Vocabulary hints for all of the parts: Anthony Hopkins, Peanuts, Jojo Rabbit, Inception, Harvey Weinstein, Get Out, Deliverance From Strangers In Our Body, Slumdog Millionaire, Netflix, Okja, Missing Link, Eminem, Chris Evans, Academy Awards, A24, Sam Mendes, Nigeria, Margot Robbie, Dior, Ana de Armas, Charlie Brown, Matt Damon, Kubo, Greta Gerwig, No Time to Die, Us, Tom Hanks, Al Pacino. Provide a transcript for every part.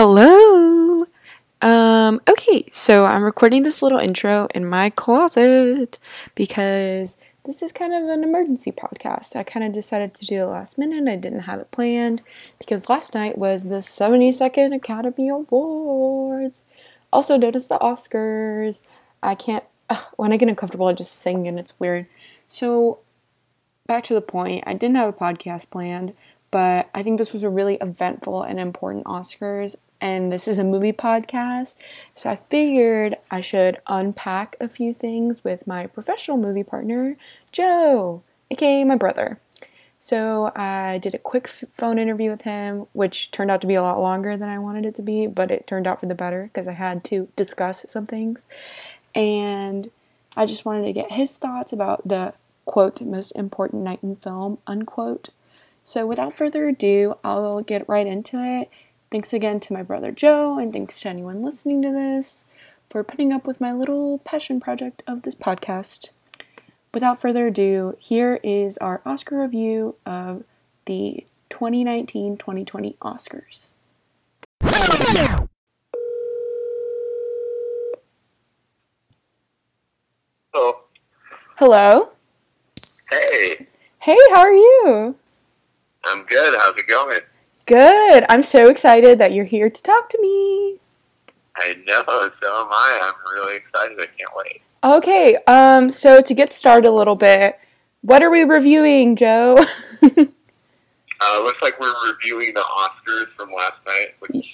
Hello! Okay, so I'm recording this little intro in my closet because this is kind of an emergency podcast. I kind of decided to do it last minute. I didn't have it planned because last night was the 72nd Academy Awards, also known as the Oscars. I can't, when I get uncomfortable, I just sing and it's weird. So, back to the point, I didn't have a podcast planned. But I think this was a really eventful and important Oscars, and this is a movie podcast, so I figured I should unpack a few things with my professional movie partner, Joe, aka my brother. So I did a quick phone interview with him, which turned out to be a lot longer than I wanted it to be, but it turned out for the better because I had to discuss some things, and I just wanted to get his thoughts about the, quote, most important night in film, unquote. So without further ado, I'll get right into it. Thanks again to my brother Joe, and thanks to anyone listening to this for putting up with my little passion project of this podcast. Without further ado, here is our Oscar review of the 2019-2020 Oscars. Hello. Hello. Hey. Hey, how are you? I'm good. How's it going? Good. I'm so excited that you're here to talk to me. I know. So am I. I'm really excited. I can't wait. Okay. So to get started a little bit, what are we reviewing, Joe? It looks like we're reviewing the Oscars from last night. Which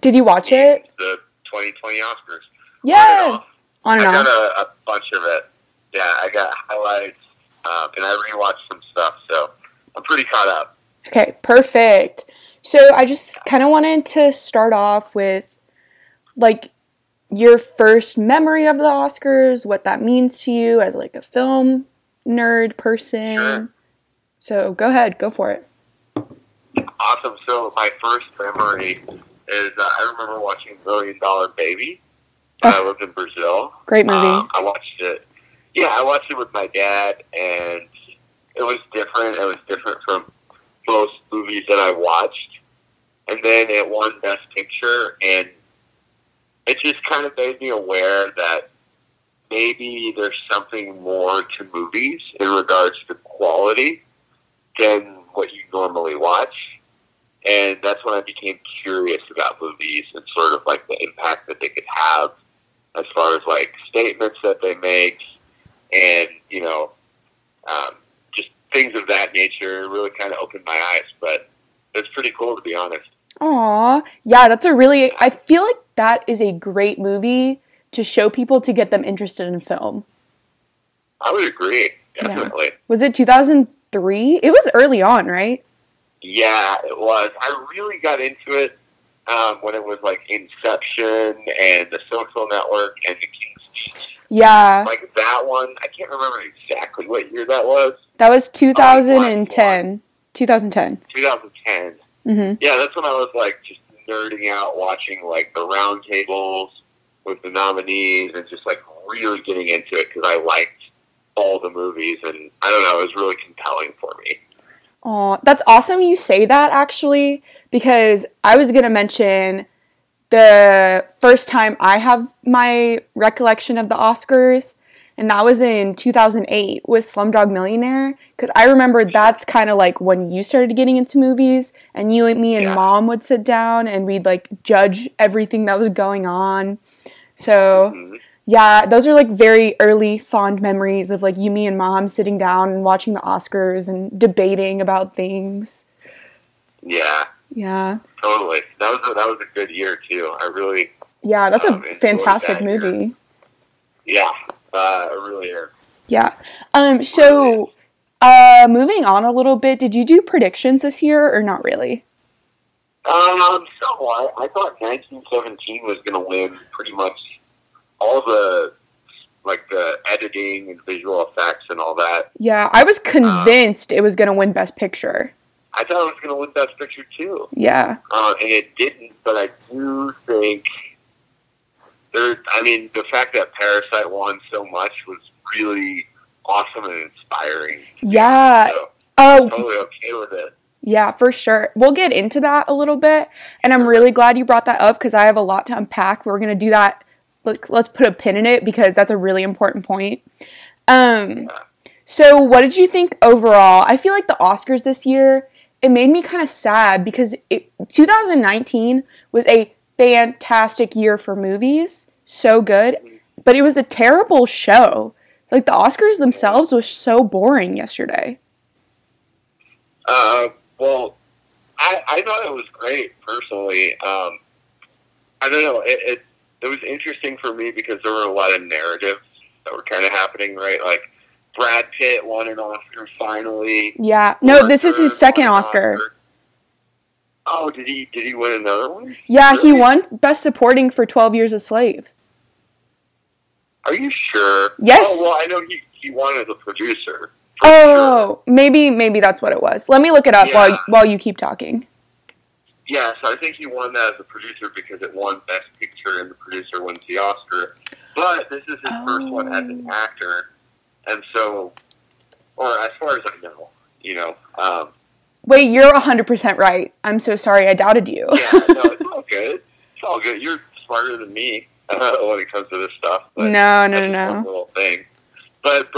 did you watch it? The 2020 Oscars. Yeah. On and off. I got a bunch of it. Yeah, I got highlights, and I rewatched some stuff, so I'm pretty caught up. Okay, perfect. So I just kind of wanted to start off with, like, your first memory of the Oscars, what that means to you as, like, a film nerd person. Sure. So go ahead, go for it. Awesome. So my first memory is I remember watching $1 Million Baby when I lived in Brazil. Great movie. I watched it. Yeah, I watched it with my dad, and it was different. It was different from most movies that I watched, and then it won Best Picture, and it just kind of made me aware that maybe there's something more to movies in regards to quality than what you normally watch, and that's when I became curious about movies and sort of like the impact that they could have as far as like statements that they make, and you know, things of that nature really kind of opened my eyes, but it's pretty cool, to be honest. Aww. Yeah, that's a really... I feel like that is a great movie to show people to get them interested in film. I would agree, definitely. Yeah. Was it 2003? It was early on, right? Yeah, it was. I really got into it when it was like Inception and The Social Network and The King's Speech. Yeah. Like that one, I can't remember exactly what year that was. That was 2010. 2010. 2010. Mm-hmm. Yeah, that's when I was like just nerding out, watching like the round tables with the nominees and just like really getting into it because I liked all the movies and I don't know, it was really compelling for me. Aw, that's awesome you say that actually, because I was going to mention the first time I have my recollection of the Oscars, and that was in 2008 with Slumdog Millionaire, because I remember that's kind of like when you started getting into movies, and you and me and Mom would sit down, and we'd like judge everything that was going on. So, yeah, those are like very early fond memories of like you, me, and Mom sitting down and watching the Oscars and debating about things. Yeah. Yeah. Totally. That was a good year too. I really... Yeah, that's a fantastic movie. Year. Yeah. Really is. Yeah. So, moving on a little bit, did you do predictions this year or not really? Somewhat. I thought 1917 was going to win pretty much all the, like, the editing and visual effects and all that. Yeah, I was convinced it was going to win Best Picture. I thought it was going to win Best Picture, too. Yeah. And it didn't, but I do think... I mean, the fact that Parasite won so much was really awesome and inspiring. Yeah. So I'm totally okay with it. Yeah, for sure. We'll get into that a little bit. And I'm really glad you brought that up because I have a lot to unpack. We're going to do that. Let's put a pin in it because that's a really important point. So what did you think overall? I feel like the Oscars this year, it made me kind of sad because 2019 was a fantastic year for movies. So good. But it was a terrible show. Like, the Oscars themselves was so boring yesterday. Well, I thought it was great, personally. I don't know. It was interesting for me because there were a lot of narratives that were kind of happening, right? Like, Brad Pitt won an Oscar finally. Yeah. No, this is his second Oscar. Oh, did he win another one? Yeah, really? He won Best Supporting for 12 Years a Slave. Are you sure? Yes. Oh, well, I know he won as a producer. Oh, sure. Maybe that's what it was. Let me look it up while you keep talking. Yeah, so I think he won that as a producer because it won Best Picture and the producer wins the Oscar. But this is his first one as an actor. And so, or as far as I know, you know. Wait, you're 100% right. I'm so sorry I doubted you. Yeah, no, it's all good. It's all good. You're smarter than me when it comes to this stuff. But no. One little thing. But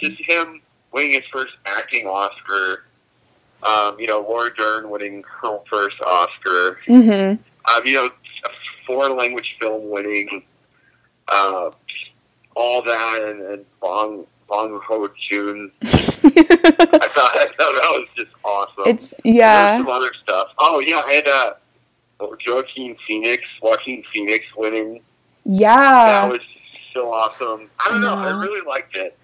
just him winning his first acting Oscar. You know, Laura Dern winning her first Oscar. Mm-hmm. You know, a foreign language film winning. All that and Bong Joon-ho. I thought that was just awesome. It's, yeah. And some other stuff. Oh, yeah, I had Joaquin Phoenix winning. Yeah. That was so awesome. I don't know, I really liked it.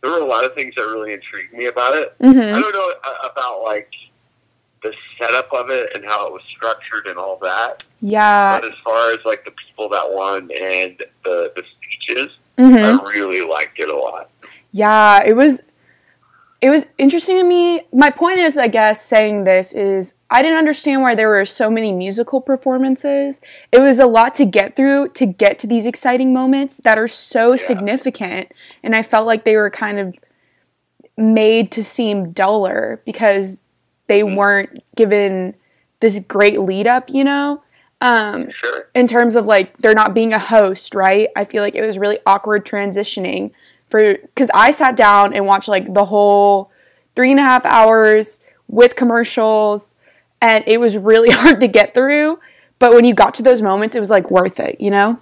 There were a lot of things that really intrigued me about it. Mm-hmm. I don't know about, like, the setup of it and how it was structured and all that. Yeah. But as far as, like, the people that won and the speeches, mm-hmm. I really liked it a lot. Yeah, it was interesting to me. My point is, I guess, saying this is I didn't understand why there were so many musical performances. It was a lot to get through to get to these exciting moments that are so significant. And I felt like they were kind of made to seem duller because they mm-hmm. weren't given this great lead up, you know? Sure. In terms of, like, there not being a host, right? I feel like it was really awkward transitioning. Because I sat down and watched, like, the whole 3.5 hours with commercials, and it was really hard to get through. But when you got to those moments, it was, like, worth it, you know?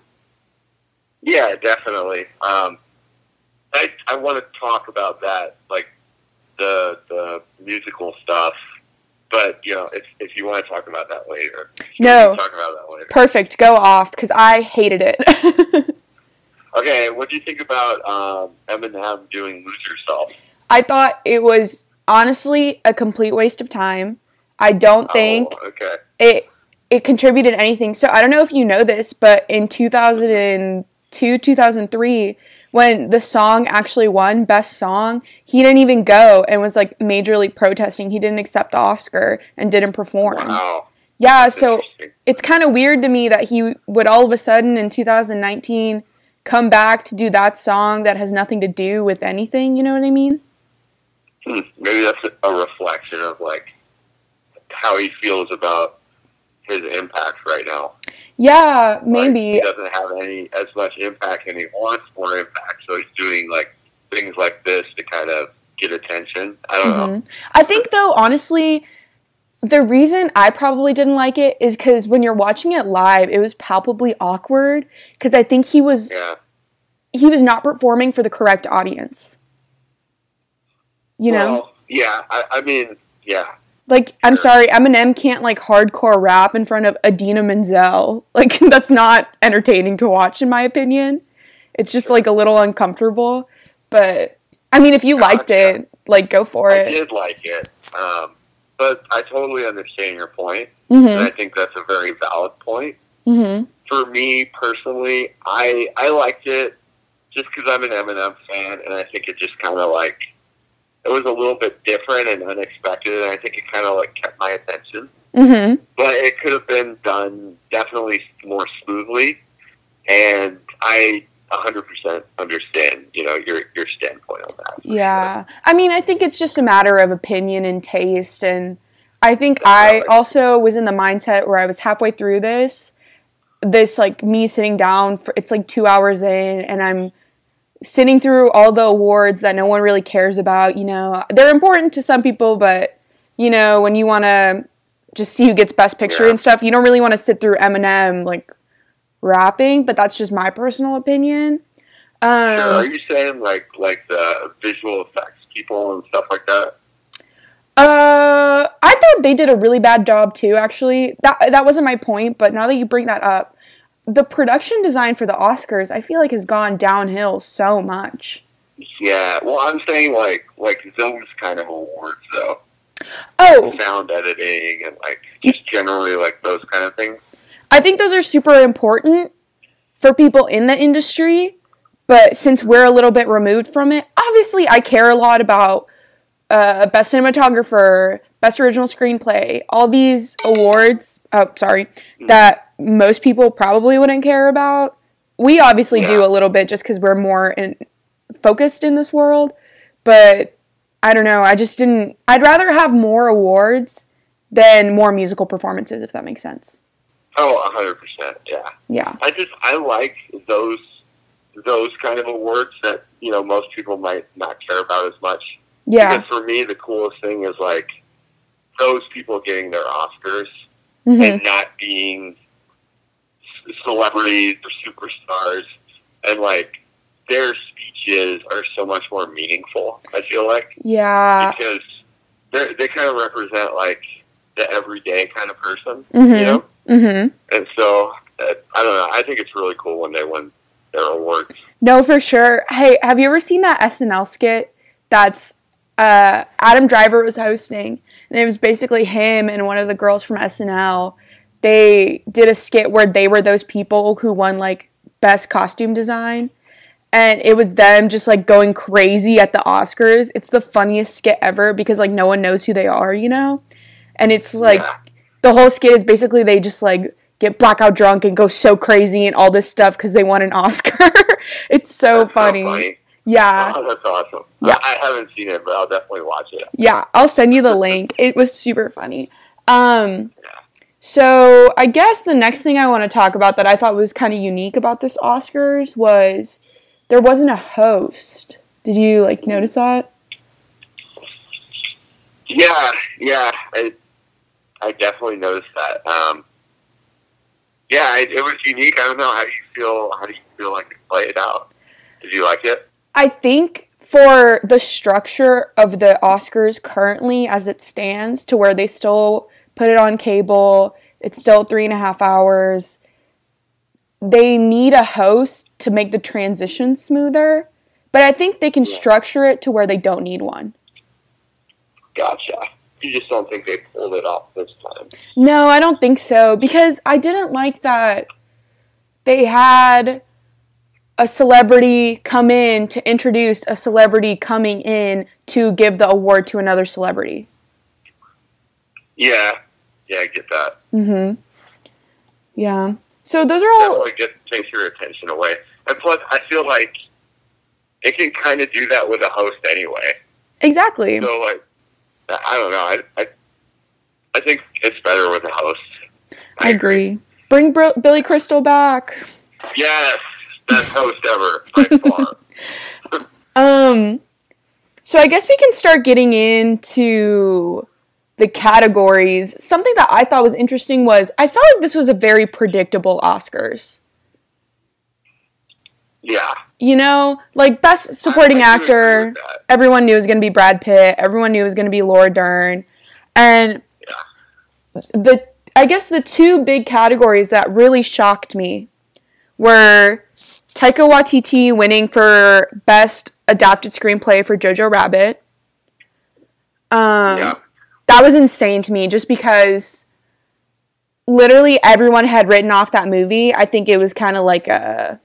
Yeah, definitely. I want to talk about that, like, the musical stuff. But, you know, if you want to talk about that later. No. Talk about that later. Perfect. Go off, because I hated it. Okay, what do you think about Eminem doing Lose Yourself? I thought it was, honestly, a complete waste of time. I don't think it contributed anything. So I don't know if you know this, but in 2002, 2003, when the song actually won Best Song, he didn't even go and was, like, majorly protesting. He didn't accept the Oscar and didn't perform. Wow. Yeah, that's so it's kind of weird to me that he would all of a sudden in 2019... come back to do that song that has nothing to do with anything, you know what I mean? Maybe that's a reflection of, like, how he feels about his impact right now. Yeah, maybe. Like, he doesn't have as much impact, and he wants more impact, so he's doing, like, things like this to kind of get attention. I don't know. I think, though, honestly, the reason I probably didn't like it is because when you're watching it live, it was palpably awkward because I think he was not performing for the correct audience. You know? Yeah, I mean, yeah. Like, I'm sorry, Eminem can't, like, hardcore rap in front of Idina Menzel. Like, that's not entertaining to watch, in my opinion. It's just, like, a little uncomfortable. But, I mean, if you liked it, like, go for it. I did like it. But I totally understand your point, and I think that's a very valid point. Mm-hmm. For me, personally, I liked it just because I'm an Eminem fan, and I think it just kind of, like, it was a little bit different and unexpected, and I think it kind of, like, kept my attention. Mm-hmm. But it could have been done definitely more smoothly, and I 100% understand, you know, your standpoint on that. Yeah. Sure. I mean, I think it's just a matter of opinion and taste, and I think I also was in the mindset where I was halfway through this, like, me sitting down, it's like 2 hours in, and I'm sitting through all the awards that no one really cares about, you know. They're important to some people, but, you know, when you want to just see who gets Best Picture and stuff, you don't really want to sit through Eminem, like, rapping, but that's just my personal opinion. Sure. Are you saying, like the visual effects people and stuff like that? I thought they did a really bad job too, actually. That wasn't my point, but now that you bring that up, the production design for the Oscars, I feel like, has gone downhill so much. Yeah, well, I'm saying, like those kind of awards, though. Oh. Sound editing and, like, just generally, like, those kind of things. I think those are super important for people in the industry, but since we're a little bit removed from it, obviously I care a lot about Best Cinematographer, Best Original Screenplay, all these awards, that most people probably wouldn't care about. We obviously do a little bit just because we're more focused in this world, but I don't know, I'd rather have more awards than more musical performances, if that makes sense. Oh, 100%, yeah. Yeah. I like those kind of awards that, you know, most people might not care about as much. Yeah. Because for me, the coolest thing is, like, those people getting their Oscars and not being celebrities or superstars. And, like, their speeches are so much more meaningful, I feel like. Yeah. Because they kind of represent, like, the everyday kind of person, you know? Mm-hmm. And so, I don't know, I think it's really cool when they win their awards. No, for sure. Hey, have you ever seen that SNL skit that's Adam Driver was hosting, and it was basically him and one of the girls from SNL? They did a skit where they were those people who won, like, best costume design, and it was them just, like, going crazy at the Oscars. It's the funniest skit ever because, like, no one knows who they are, you know? And it's, like... Yeah. The whole skit is basically they just, like, get blackout drunk and go so crazy and all this stuff because they won an Oscar. It's so funny. Yeah. Oh, that's awesome. Yeah. I haven't seen it, but I'll definitely watch it. Yeah, I'll send you the link. It was super funny. So I guess the next thing I want to talk about that I thought was kind of unique about this Oscars was there wasn't a host. Did you, like, notice that? Yeah. I definitely noticed that. It was unique. I don't know. How do you feel like it played out? Did you like it? I think for the structure of the Oscars currently as it stands, to where they still put it on cable, it's still 3.5 hours, they need a host to make the transition smoother. But I think they can structure it to where they don't need one. Gotcha. You just don't think they pulled it off this time? No, I don't think so, because I didn't like that they had a celebrity come in to introduce a celebrity coming in to give the award to another celebrity. Yeah, I get that. Mm-hmm. Yeah. So those are all... Definitely takes your attention away. And plus, I feel like it can kind of do that with a host anyway. Exactly. So, like, I don't know. I think it's better with the host. I agree. Bring Billy Crystal back. Yes, best host ever by far. So I guess we can start getting into the categories. Something that I thought was interesting was I felt like this was a very predictable Oscars. Yeah. You know, like, Best Supporting Actor, everyone knew it was going to be Brad Pitt. Everyone knew it was going to be Laura Dern. And I guess the two big categories that really shocked me were Taika Waititi winning for Best Adapted Screenplay for Jojo Rabbit. That was insane to me just because literally everyone had written off that movie. I think it was kind of like a...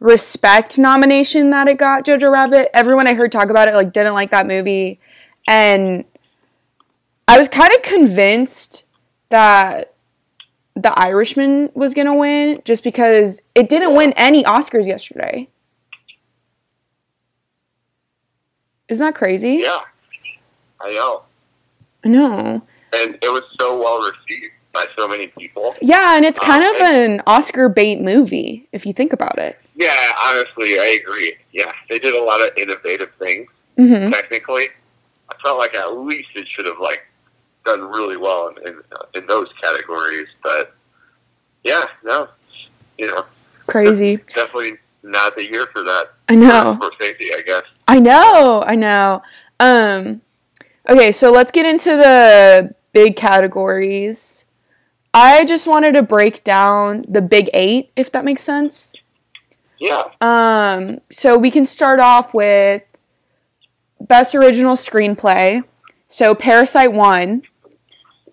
respect nomination that it got, Jojo Rabbit. Everyone I heard talk about it, like, didn't like that movie, and I was kind of convinced that The Irishman was going to win just because it didn't win any Oscars yesterday. Isn't that crazy? Yeah. I know. I know. And it was so well received by so many people. Yeah, and it's kind of an Oscar bait movie, if you think about it. Yeah, honestly, I agree. Yeah, they did a lot of innovative things, technically. I felt like at least it should have, like, done really well in those categories, but yeah, no, you know. Crazy. Definitely not the year for that. I know. For safety, I guess. I know. Okay, so let's get into the big categories. I just wanted to break down the big 8, if that makes sense. Yeah. So we can start off with Best Original Screenplay. So Parasite won,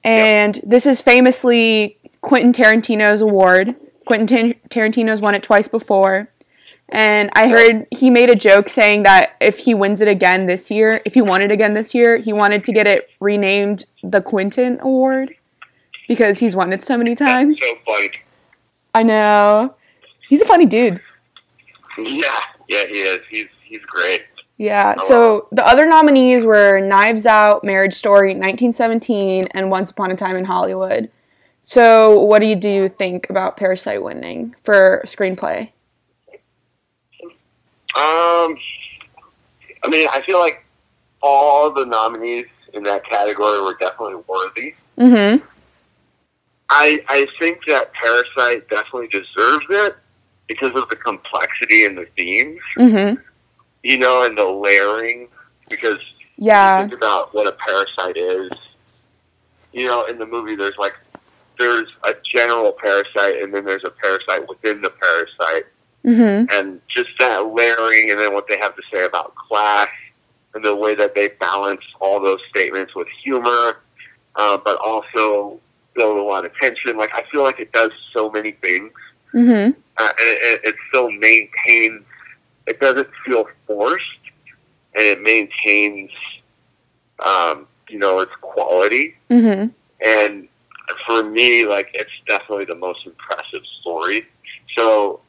and this is famously Quentin Tarantino's award. Quentin Tarantino's won it twice before, and I heard he made a joke saying that if he wins it again this year, if he won it again this year, he wanted to get it renamed the Quentin Award, because he's won it so many times. That's so funny. I know. He's a funny dude. Yeah, he is. He's great. Yeah, so the other nominees were Knives Out, Marriage Story, 1917, and Once Upon a Time in Hollywood. So what do you think about Parasite winning for screenplay? I mean, I feel like all the nominees in that category were definitely worthy. Mm-hmm. I think that Parasite definitely deserves it because of the complexity and the themes. Mm-hmm. You know, and the layering, because you think about what a parasite is. You know, in the movie, there's a general parasite, and then there's a parasite within the parasite. Mm-hmm. And just that layering, and then what they have to say about class, and the way that they balance all those statements with humor, but also build a lot of tension. Like, I feel like it does so many things. Mm-hmm. And it still maintains... It doesn't feel forced, and it maintains, its quality. Mm-hmm. And for me, it's definitely the most impressive story. So,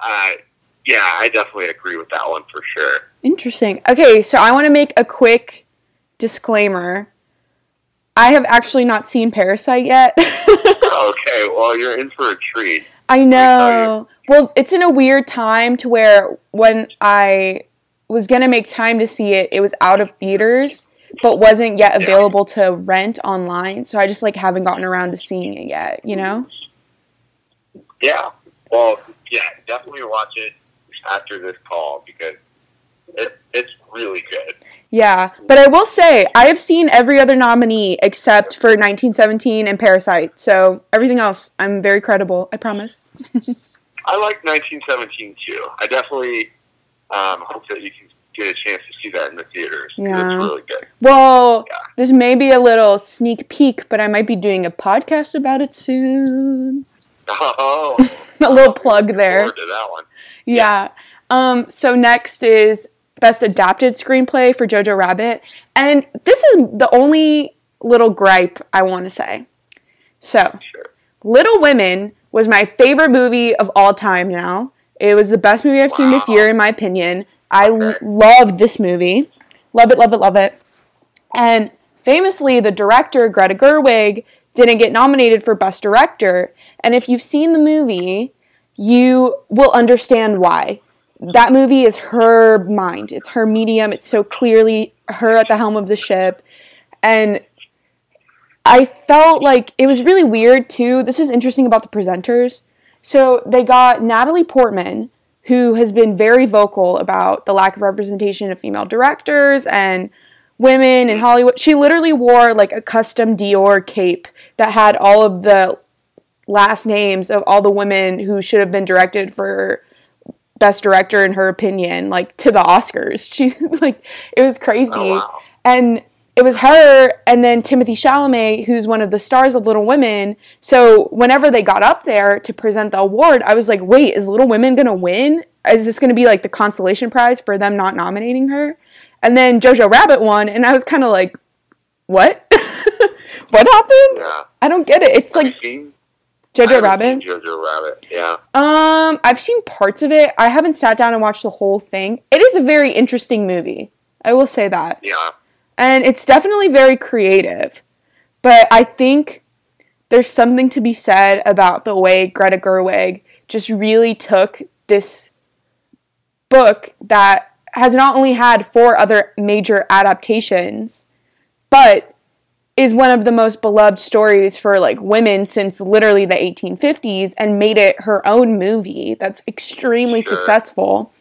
I definitely agree with that one for sure. Interesting. Okay, so I want to make a quick disclaimer. I have actually not seen Parasite yet. Okay, well, you're in for a treat. I know. Well, it's in a weird time to where when I was going to make time to see it, it was out of theaters, but wasn't yet available to rent online. So I just, haven't gotten around to seeing it yet, you know? Yeah. Well, yeah, definitely watch it after this call because it's really good. Yeah. But I will say, I have seen every other nominee except for 1917 and Parasite. So everything else, I'm very credible. I promise. I like 1917, too. I definitely hope that you can get a chance to see that in the theaters. Yeah. It's really good. Well, This may be a little sneak peek, but I might be doing a podcast about it soon. Oh. A little plug there. Forward to that one. Yeah. So next is Best Adapted Screenplay for Jojo Rabbit. And this is the only little gripe I want to say. So, Little Women... was my favorite movie of all time now. It was the best movie I've seen this year, in my opinion. I loved this movie. Love it. And famously, the director, Greta Gerwig, didn't get nominated for Best Director. And if you've seen the movie, you will understand why. That movie is her mind. It's her medium. It's so clearly her at the helm of the ship. And... I felt like it was really weird, too. This is interesting about the presenters. So they got Natalie Portman, who has been very vocal about the lack of representation of female directors and women in Hollywood. She literally wore, a custom Dior cape that had all of the last names of all the women who should have been directed for Best Director, in her opinion, to the Oscars. She, it was crazy. Oh, wow. And... it was her and then Timothée Chalamet, who's one of the stars of Little Women. So whenever they got up there to present the award, I was like, wait, is Little Women going to win? Is this going to be the consolation prize for them not nominating her? And then Jojo Rabbit won, and I was kind of like, what? What happened? Yeah. I don't get it. It's Jojo Rabbit? Jojo Rabbit, yeah. I've seen parts of it. I haven't sat down and watched the whole thing. It is a very interesting movie. I will say that. Yeah. And it's definitely very creative. But I think there's something to be said about the way Greta Gerwig just really took this book that has not only had 4 other major adaptations, but is one of the most beloved stories for, like, women since literally the 1850s, and made it her own movie that's extremely successful.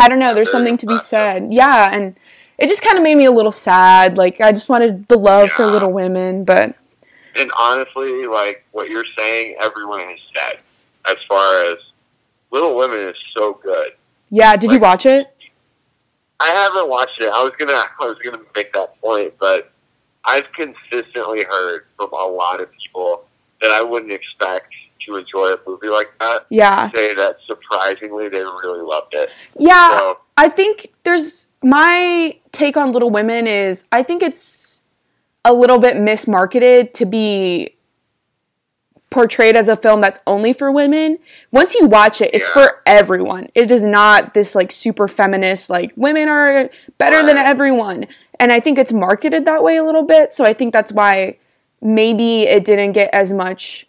I don't know, there's something to be said. Yeah, and it just kind of made me a little sad. Like, I just wanted the love for Little Women, but... And honestly, like, what you're saying, everyone has said, as far as Little Women is so good. Yeah, did you watch it? I haven't watched it. I was gonna make that point, but... I've consistently heard from a lot of people that I wouldn't expect to enjoy a movie like that. Yeah. Say that surprisingly they really loved it. Yeah. So, I think my take on Little Women is I think it's a little bit mismarketed to be portrayed as a film that's only for women. Once you watch it, it's for everyone. It is not this like super feminist, like women are better than everyone. And I think it's marketed that way a little bit. So I think that's why maybe it didn't get as much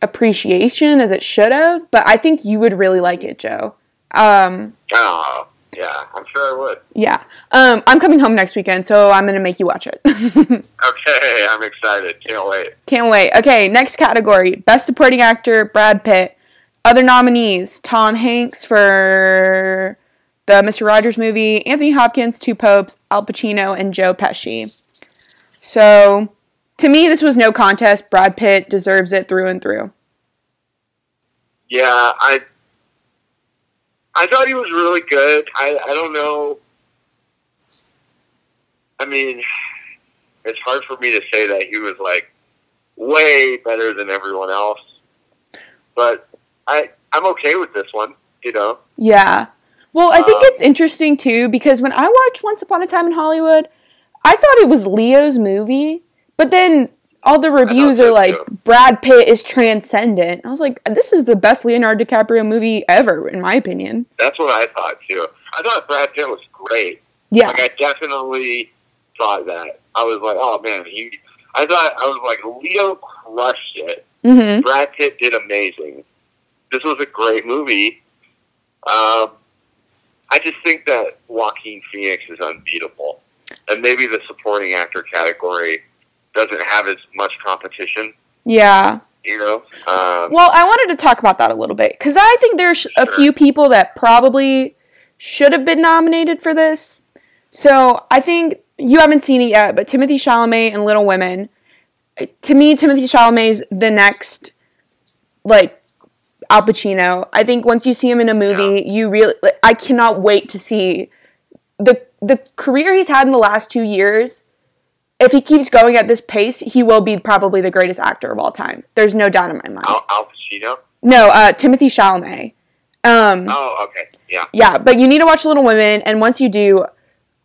appreciation as it should have. But I think you would really like it, Joe. Oh, yeah. I'm sure I would. Yeah. I'm coming home next weekend, so I'm going to make you watch it. Okay. I'm excited. Can't wait. Can't wait. Okay. Next category. Best Supporting Actor, Brad Pitt. Other nominees, Tom Hanks for... the Mr. Rogers movie, Anthony Hopkins, 2 Popes, Al Pacino, and Joe Pesci. So, to me, this was no contest. Brad Pitt deserves it through and through. Yeah, I thought he was really good. I don't know. I mean, it's hard for me to say that he was, like, way better than everyone else. But I'm okay with this one, you know? Yeah. Well, I think it's interesting, too, because when I watched Once Upon a Time in Hollywood, I thought it was Leo's movie, but then all the reviews are like, Brad Pitt is transcendent. I was like, this is the best Leonardo DiCaprio movie ever, in my opinion. That's what I thought, too. I thought Brad Pitt was great. Yeah. Like, I definitely thought that. I was like, oh, man, Leo crushed it. Mm-hmm. Brad Pitt did amazing. This was a great movie. I just think that Joaquin Phoenix is unbeatable. And maybe the supporting actor category doesn't have as much competition. Yeah. You know? Well, I wanted to talk about that a little bit. Because I think there's a few people that probably should have been nominated for this. So, I think, you haven't seen it yet, but Timothée Chalamet and Little Women. To me, Timothée Chalamet's the next, like, Al Pacino. I think once you see him in a movie, you really... Like, I cannot wait to see the career he's had in the last 2 years. If he keeps going at this pace, he will be probably the greatest actor of all time. There's no doubt in my mind. Al Pacino? No, Timothée Chalamet. Okay. Yeah. Yeah, but you need to watch Little Women, and once you do,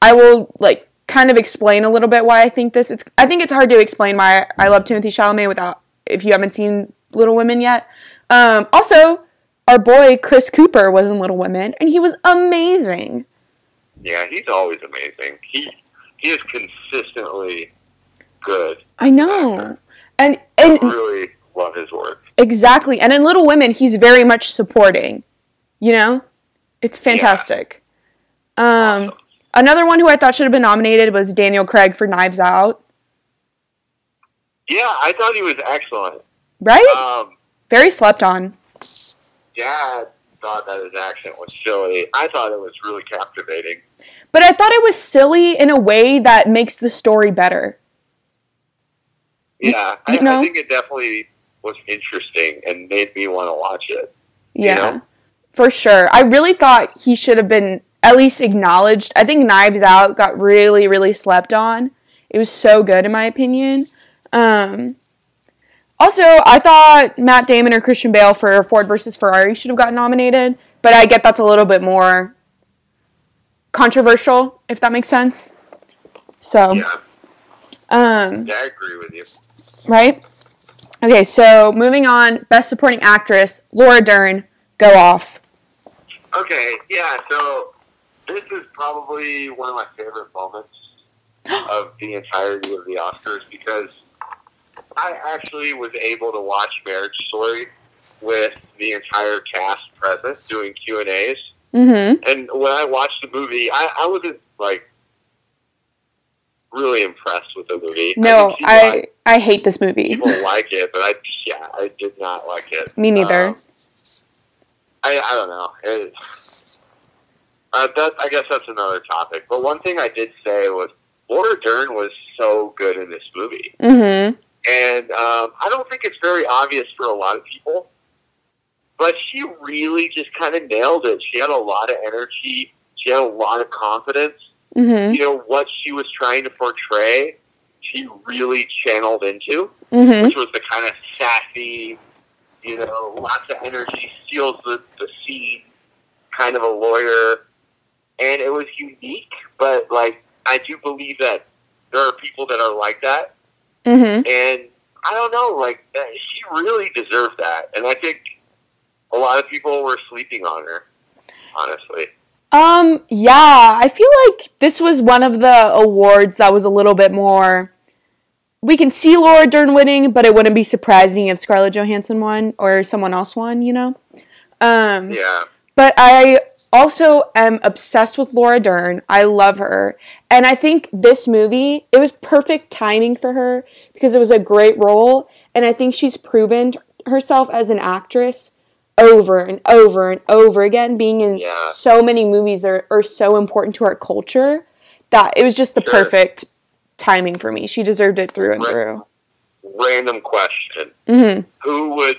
I will, like, kind of explain a little bit why I think this... I think it's hard to explain why I love Timothée Chalamet if you haven't seen Little Women yet. Also, our boy Chris Cooper was in Little Women, and he was amazing. Yeah, he's always amazing. He is consistently good. I know. Actor. And I really love his work. Exactly. And in Little Women, he's very much supporting. You know? It's fantastic. Yeah. Awesome. Another one who I thought should have been nominated was Daniel Craig for Knives Out. Yeah, I thought he was excellent. Right? Very slept on. Yeah, I thought that his accent was silly. I thought it was really captivating. But I thought it was silly in a way that makes the story better. Yeah, I think it definitely was interesting and made me want to watch it. Yeah, you know? For sure. I really thought he should have been at least acknowledged. I think Knives Out got really, really slept on. It was so good, in my opinion. Also, I thought Matt Damon or Christian Bale for Ford vs. Ferrari should have gotten nominated, but I get that's a little bit more controversial, if that makes sense. So, yeah, I agree with you. Right? Okay, so moving on, Best Supporting Actress, Laura Dern, go off. Okay, yeah, so this is probably one of my favorite moments of the entirety of the Oscars, because I actually was able to watch Marriage Story with the entire cast present doing Q&As. Mm-hmm. And when I watched the movie, I wasn't, like, really impressed with the movie. No, I hate this movie. People like it, but I did not like it. Me neither. I don't know. I guess that's another topic. But one thing I did say was Laura Dern was so good in this movie. Mm-hmm. And I don't think it's very obvious for a lot of people, but she really just kind of nailed it. She had a lot of energy. She had a lot of confidence. Mm-hmm. You know, what she was trying to portray, she really channeled into, mm-hmm. which was the kind of sassy, you know, lots of energy, steals the scene, kind of a lawyer. And it was unique, but, like, I do believe that there are people that are like that. Mm-hmm. And I don't know, like, she really deserved that. And I think a lot of people were sleeping on her, honestly. Yeah, I feel like this was one of the awards that was a little bit more, we can see Laura Dern winning, but it wouldn't be surprising if Scarlett Johansson won or someone else won, you know? Yeah. But I also am obsessed with Laura Dern. I love her. And I think this movie, it was perfect timing for her because it was a great role. And I think she's proven herself as an actress over and over and over again, being in so many movies that are so important to our culture, that it was just the perfect timing for me. She deserved it through and through. Random question. Mm-hmm. Who would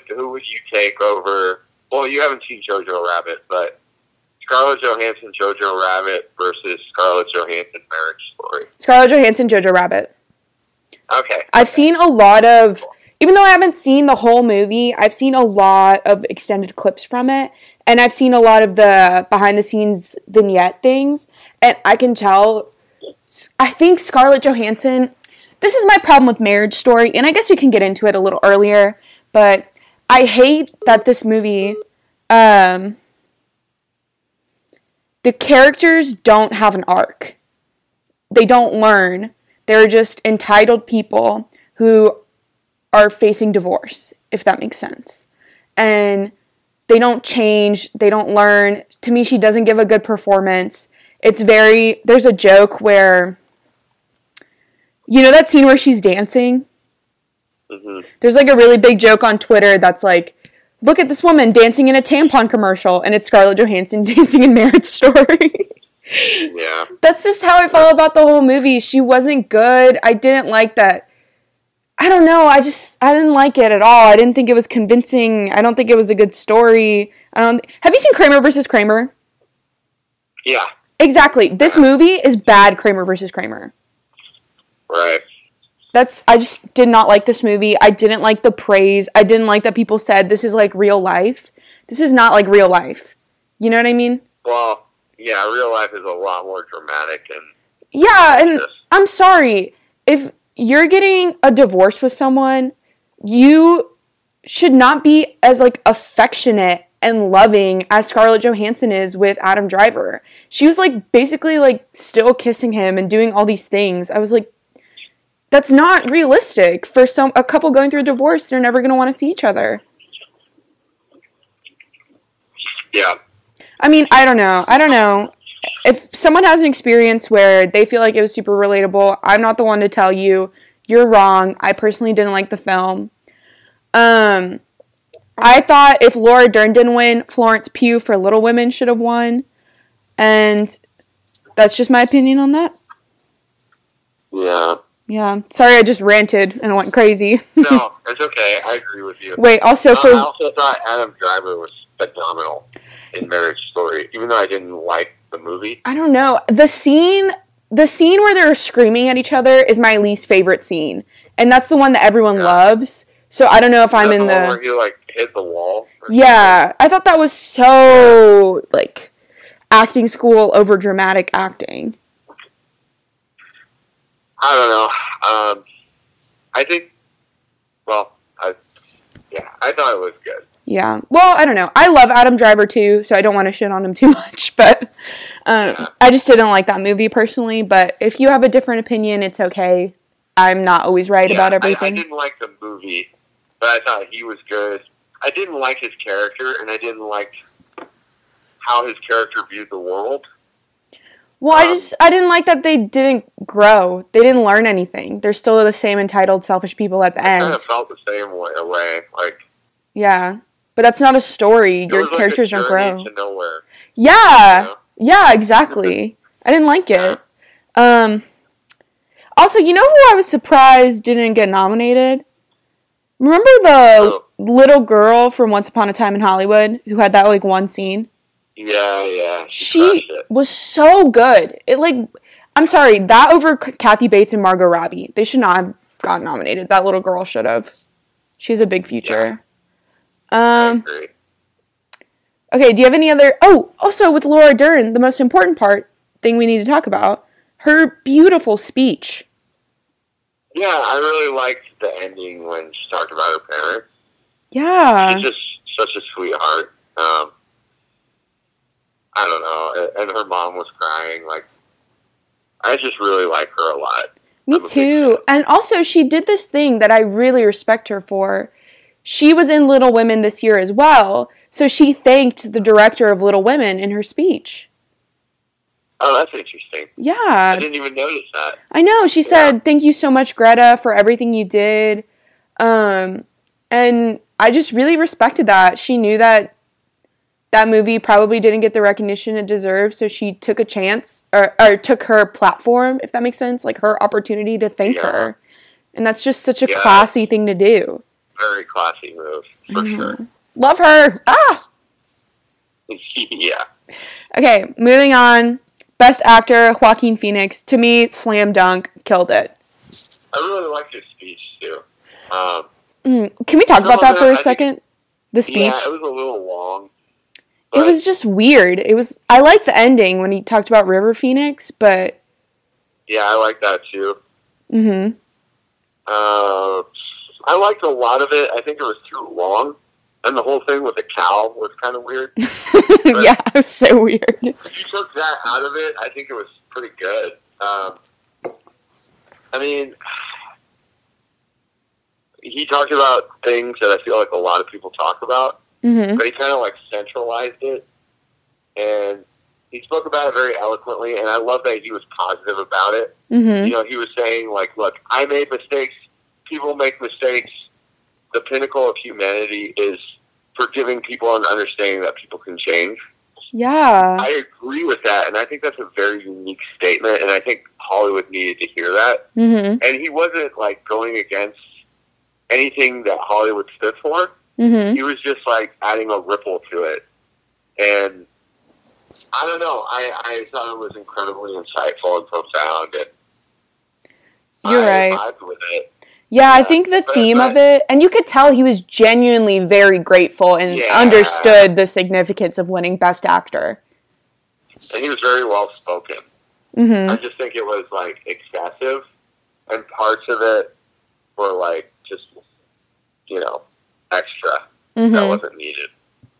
you take over... Well, you haven't seen Jojo Rabbit, but Scarlett Johansson, Jojo Rabbit versus Scarlett Johansson, Marriage Story. Scarlett Johansson, Jojo Rabbit. Okay. I've seen a lot of, even though I haven't seen the whole movie, I've seen a lot of extended clips from it, and I've seen a lot of the behind-the-scenes vignette things, and I can tell, I think Scarlett Johansson, this is my problem with Marriage Story, and I guess we can get into it a little earlier, but... I hate that this movie, the characters don't have an arc. They don't learn. They're just entitled people who are facing divorce, if that makes sense. And they don't change. They don't learn. To me, she doesn't give a good performance. It's very, there's a joke where, you know that scene where she's dancing? Mm-hmm. There's like a really big joke on Twitter that's like, look at this woman dancing in a tampon commercial, and it's Scarlett Johansson dancing in Marriage Story. Yeah. That's just how I felt about the whole movie. She wasn't good. I didn't like that. I don't know. I didn't like it at all. I didn't think it was convincing. I don't think it was a good story. Have you seen Kramer vs. Kramer? Yeah. Exactly. This movie is bad Kramer vs. Kramer. Right. I just did not like this movie. I didn't like the praise. I didn't like that people said this is like real life. This is not like real life. You know what I mean? Well, yeah, real life is a lot more dramatic and... Yeah, and I'm sorry. If you're getting a divorce with someone, you should not be as like affectionate and loving as Scarlett Johansson is with Adam Driver. She was like basically like still kissing him and doing all these things. I was like, that's not realistic for a couple going through a divorce. They're never going to want to see each other. Yeah. I mean, I don't know. If someone has an experience where they feel like it was super relatable, I'm not the one to tell you. You're wrong. I personally didn't like the film. I thought if Laura Dern didn't win, Florence Pugh for Little Women should have won. And that's just my opinion on that. Yeah. Yeah, sorry, I just ranted and went crazy. No, it's okay. I agree with you. Wait, also I also thought Adam Driver was phenomenal in Marriage Story, even though I didn't like the movie. I don't know. The scene where they're screaming at each other is my least favorite scene, and that's the one that everyone loves. So I don't know if I'm in the one where he like hit the wall. Yeah, I thought that was so like acting school over dramatic acting. I don't know. I think, well, I thought it was good. Yeah. Well, I don't know. I love Adam Driver, too, so I don't want to shit on him too much, but I just didn't like that movie personally, but if you have a different opinion, it's okay. I'm not always right about everything. I didn't like the movie, but I thought he was good. I didn't like his character, and I didn't like how his character viewed the world. Well, I didn't like that they didn't grow. They didn't learn anything. They're still the same entitled, selfish people at the end. I kind of felt the same way, yeah, but that's not a story. Your characters don't grow. To nowhere. Yeah, you know? Yeah, exactly. I didn't like it. Yeah. Also, you know who I was surprised didn't get nominated? Remember the little girl from Once Upon a Time in Hollywood who had that one scene? Yeah. She was so good. I'm sorry, that over Kathy Bates and Margot Robbie. They should not have gotten nominated. That little girl should have. She has a big future. Yeah. I agree. Okay, do you have any other... Oh, also with Laura Dern, the most important thing we need to talk about, her beautiful speech. Yeah, I really liked the ending when she talked about her parents. Yeah. She's just such a sweetheart. I don't know. And her mom was crying. I just really like her a lot. Me too. And also, she did this thing that I really respect her for. She was in Little Women this year as well, so she thanked the director of Little Women in her speech. Oh, that's interesting. Yeah. I didn't even notice that. I know. She said, "Thank you so much, Greta, for everything you did." And I just really respected that. She knew that movie probably didn't get the recognition it deserved, so she took a chance, or took her platform, if that makes sense, her opportunity to thank her. And that's just such a classy thing to do. Very classy move, for sure. Love her! Ah! Yeah. Okay, moving on. Best actor, Joaquin Phoenix. To me, slam dunk, killed it. I really liked his speech, too. Can we talk about that for a second? The speech? Yeah, it was a little long. It was just weird. I liked the ending when he talked about River Phoenix, but... Yeah, I like that, too. Mm-hmm. I liked a lot of it. I think it was too long. And the whole thing with the cow was kind of weird. Yeah, it was so weird. If you took that out of it, I think it was pretty good. I mean... He talked about things that I feel like a lot of people talk about. Mm-hmm. But he kind of centralized it, and he spoke about it very eloquently, and I love that he was positive about it. Mm-hmm. You know, he was saying, look, I made mistakes, people make mistakes, the pinnacle of humanity is forgiving people and understanding that people can change. Yeah. I agree with that, and I think that's a very unique statement, and I think Hollywood needed to hear that. Mm-hmm. And he wasn't, going against anything that Hollywood stood for. Mm-hmm. He was just, adding a ripple to it. And I don't know. I thought it was incredibly insightful and profound. And you're right. I vibed with it. Yeah, I think the theme of it... And you could tell he was genuinely very grateful and understood the significance of winning Best Actor. And he was very well-spoken. Mm-hmm. I just think it was, excessive. And parts of it were, just, extra that wasn't needed.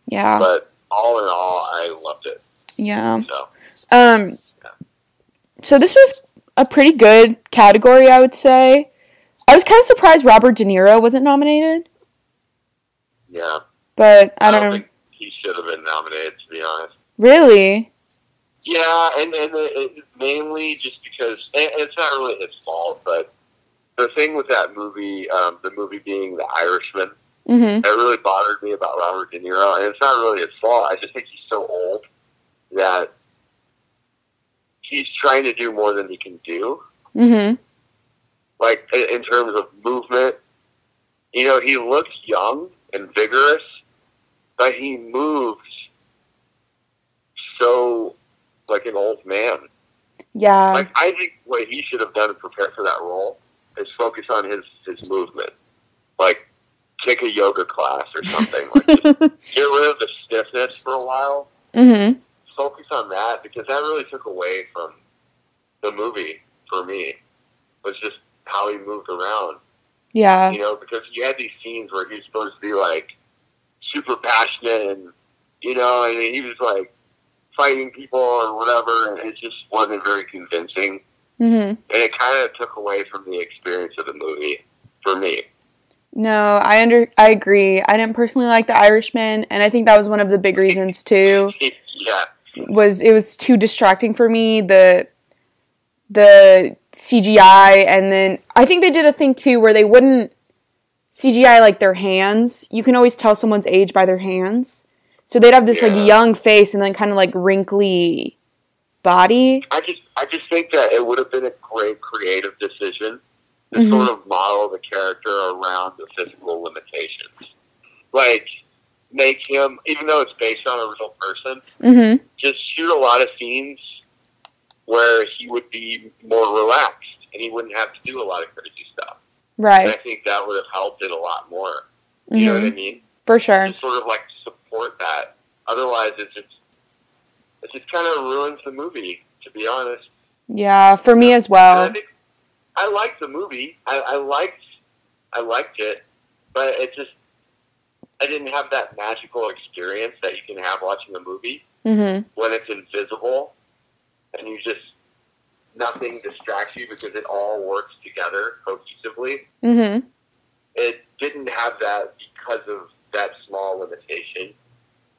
Yeah. But all in all, I loved it. Yeah. So this was a pretty good category, I would say. I was kind of surprised Robert De Niro wasn't nominated. Yeah. But I don't think he should have been nominated, to be honest. Really? Yeah, and it's mainly just because it's not really his fault, but the thing with that movie, the movie being The Irishman, mm-hmm. That really bothered me about Robert De Niro, and it's not really his fault. I just think he's so old that he's trying to do more than he can do. Mm-hmm. In terms of movement, he looks young and vigorous, but he moves so like an old man. Yeah. I think what he should have done to prepare for that role is focus on his movement. Take a yoga class or something. Just get rid of the stiffness for a while. Mm-hmm. Focus on that, because that really took away from the movie for me. Was just how he moved around. Yeah. You know, because you had these scenes where he was supposed to be, like, super passionate and, you know, and he was, like, fighting people or whatever, and it just wasn't very convincing. Mm-hmm. And it kind of took away from the experience of the movie, for me. No, I agree. I didn't personally like The Irishman, and I think that was one of the big reasons, too. Yeah. It was too distracting for me, the CGI, and then I think they did a thing, too, where they wouldn't CGI, like, their hands. You can always tell someone's age by their hands. So they'd have this, like, young face and then kind of, like, wrinkly body. I just think that it would have been a great creative decision to mm-hmm. sort of model the character around the physical limitations. Like, make him, even though it's based on a real person, mm-hmm. just shoot a lot of scenes where he would be more relaxed and he wouldn't have to do a lot of crazy stuff. Right. And I think that would have helped it a lot more. Mm-hmm. You know what I mean? For sure. Just sort of, like, support that. Otherwise, it just kind of ruins the movie, to be honest. Yeah, for me as well. I liked the movie. I liked it, but it just, I didn't have that magical experience that you can have watching a movie mm-hmm. when it's invisible and you just, nothing distracts you because it all works together cohesively. Mm-hmm. It didn't have that because of that small limitation,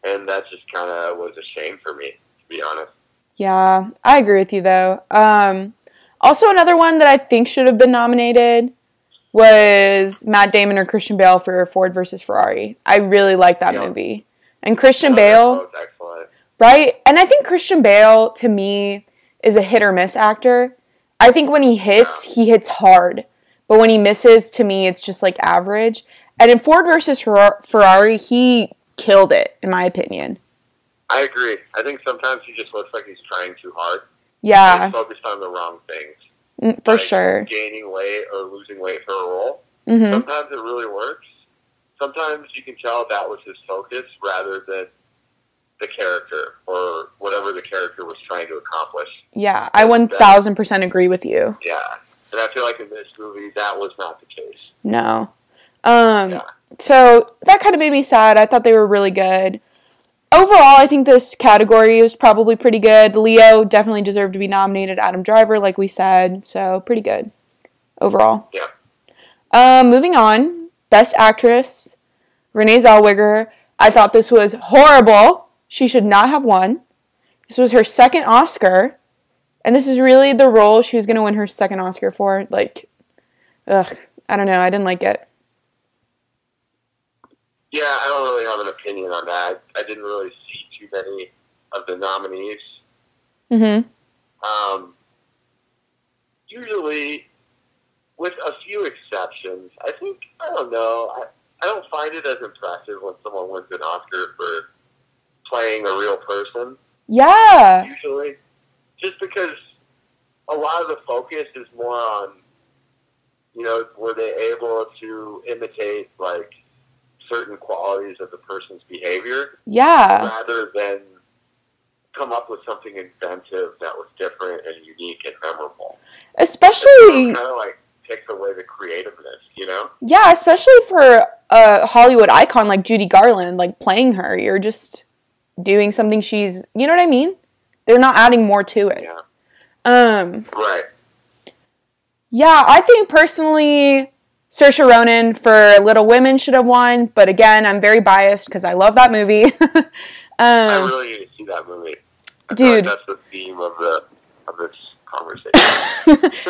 and that just kind of was a shame for me, to be honest. Yeah, I agree with you, though. Also, another one that I think should have been nominated was Matt Damon or Christian Bale for Ford vs. Ferrari. I really liked that movie. And Christian Bale... Right? And I think Christian Bale, to me, is a hit-or-miss actor. I think when he hits hard. But when he misses, to me, it's just, like, average. And in Ford vs. Ferrari, he killed it, in my opinion. I agree. I think sometimes he just looks like he's trying too hard. Yeah. He's focused on the wrong things. For like sure. Gaining weight or losing weight for a role. Mm-hmm. Sometimes it really works. Sometimes you can tell that was his focus rather than the character or whatever the character was trying to accomplish. Yeah, I 1,000% agree with you. Yeah. And I feel like in this movie, that was not the case. No. So that kind of made me sad. I thought they were really good. Overall, I think this category was probably pretty good. Leo definitely deserved to be nominated. Adam Driver, like we said. So, pretty good overall. Yeah. Moving on. Best Actress, Renee Zellweger. I thought this was horrible. She should not have won. This was her second Oscar. And this is really the role she was going to win her second Oscar for. Like, ugh. I don't know. I didn't like it. Yeah, I don't really have an opinion on that. I didn't really see too many of the nominees. Mm-hmm. Usually, with a few exceptions, I think, I don't know, I don't find it as impressive when someone wins an Oscar for playing a real person. Yeah. Usually. Just because a lot of the focus is more on, you know, were they able to imitate, like, certain qualities of the person's behavior. Yeah. Rather than come up with something inventive that was different and unique and memorable. Especially... It kind of, like, takes away the creativeness, you know? Yeah, especially for a Hollywood icon like Judy Garland, like, playing her. You're just doing something she's... You know what I mean? They're not adding more to it. Yeah. Right. Yeah, I think personally... Saoirse Ronan for Little Women should have won, but again, I'm very biased because I love that movie. I really need to see that movie. Dude, that's the theme of this conversation.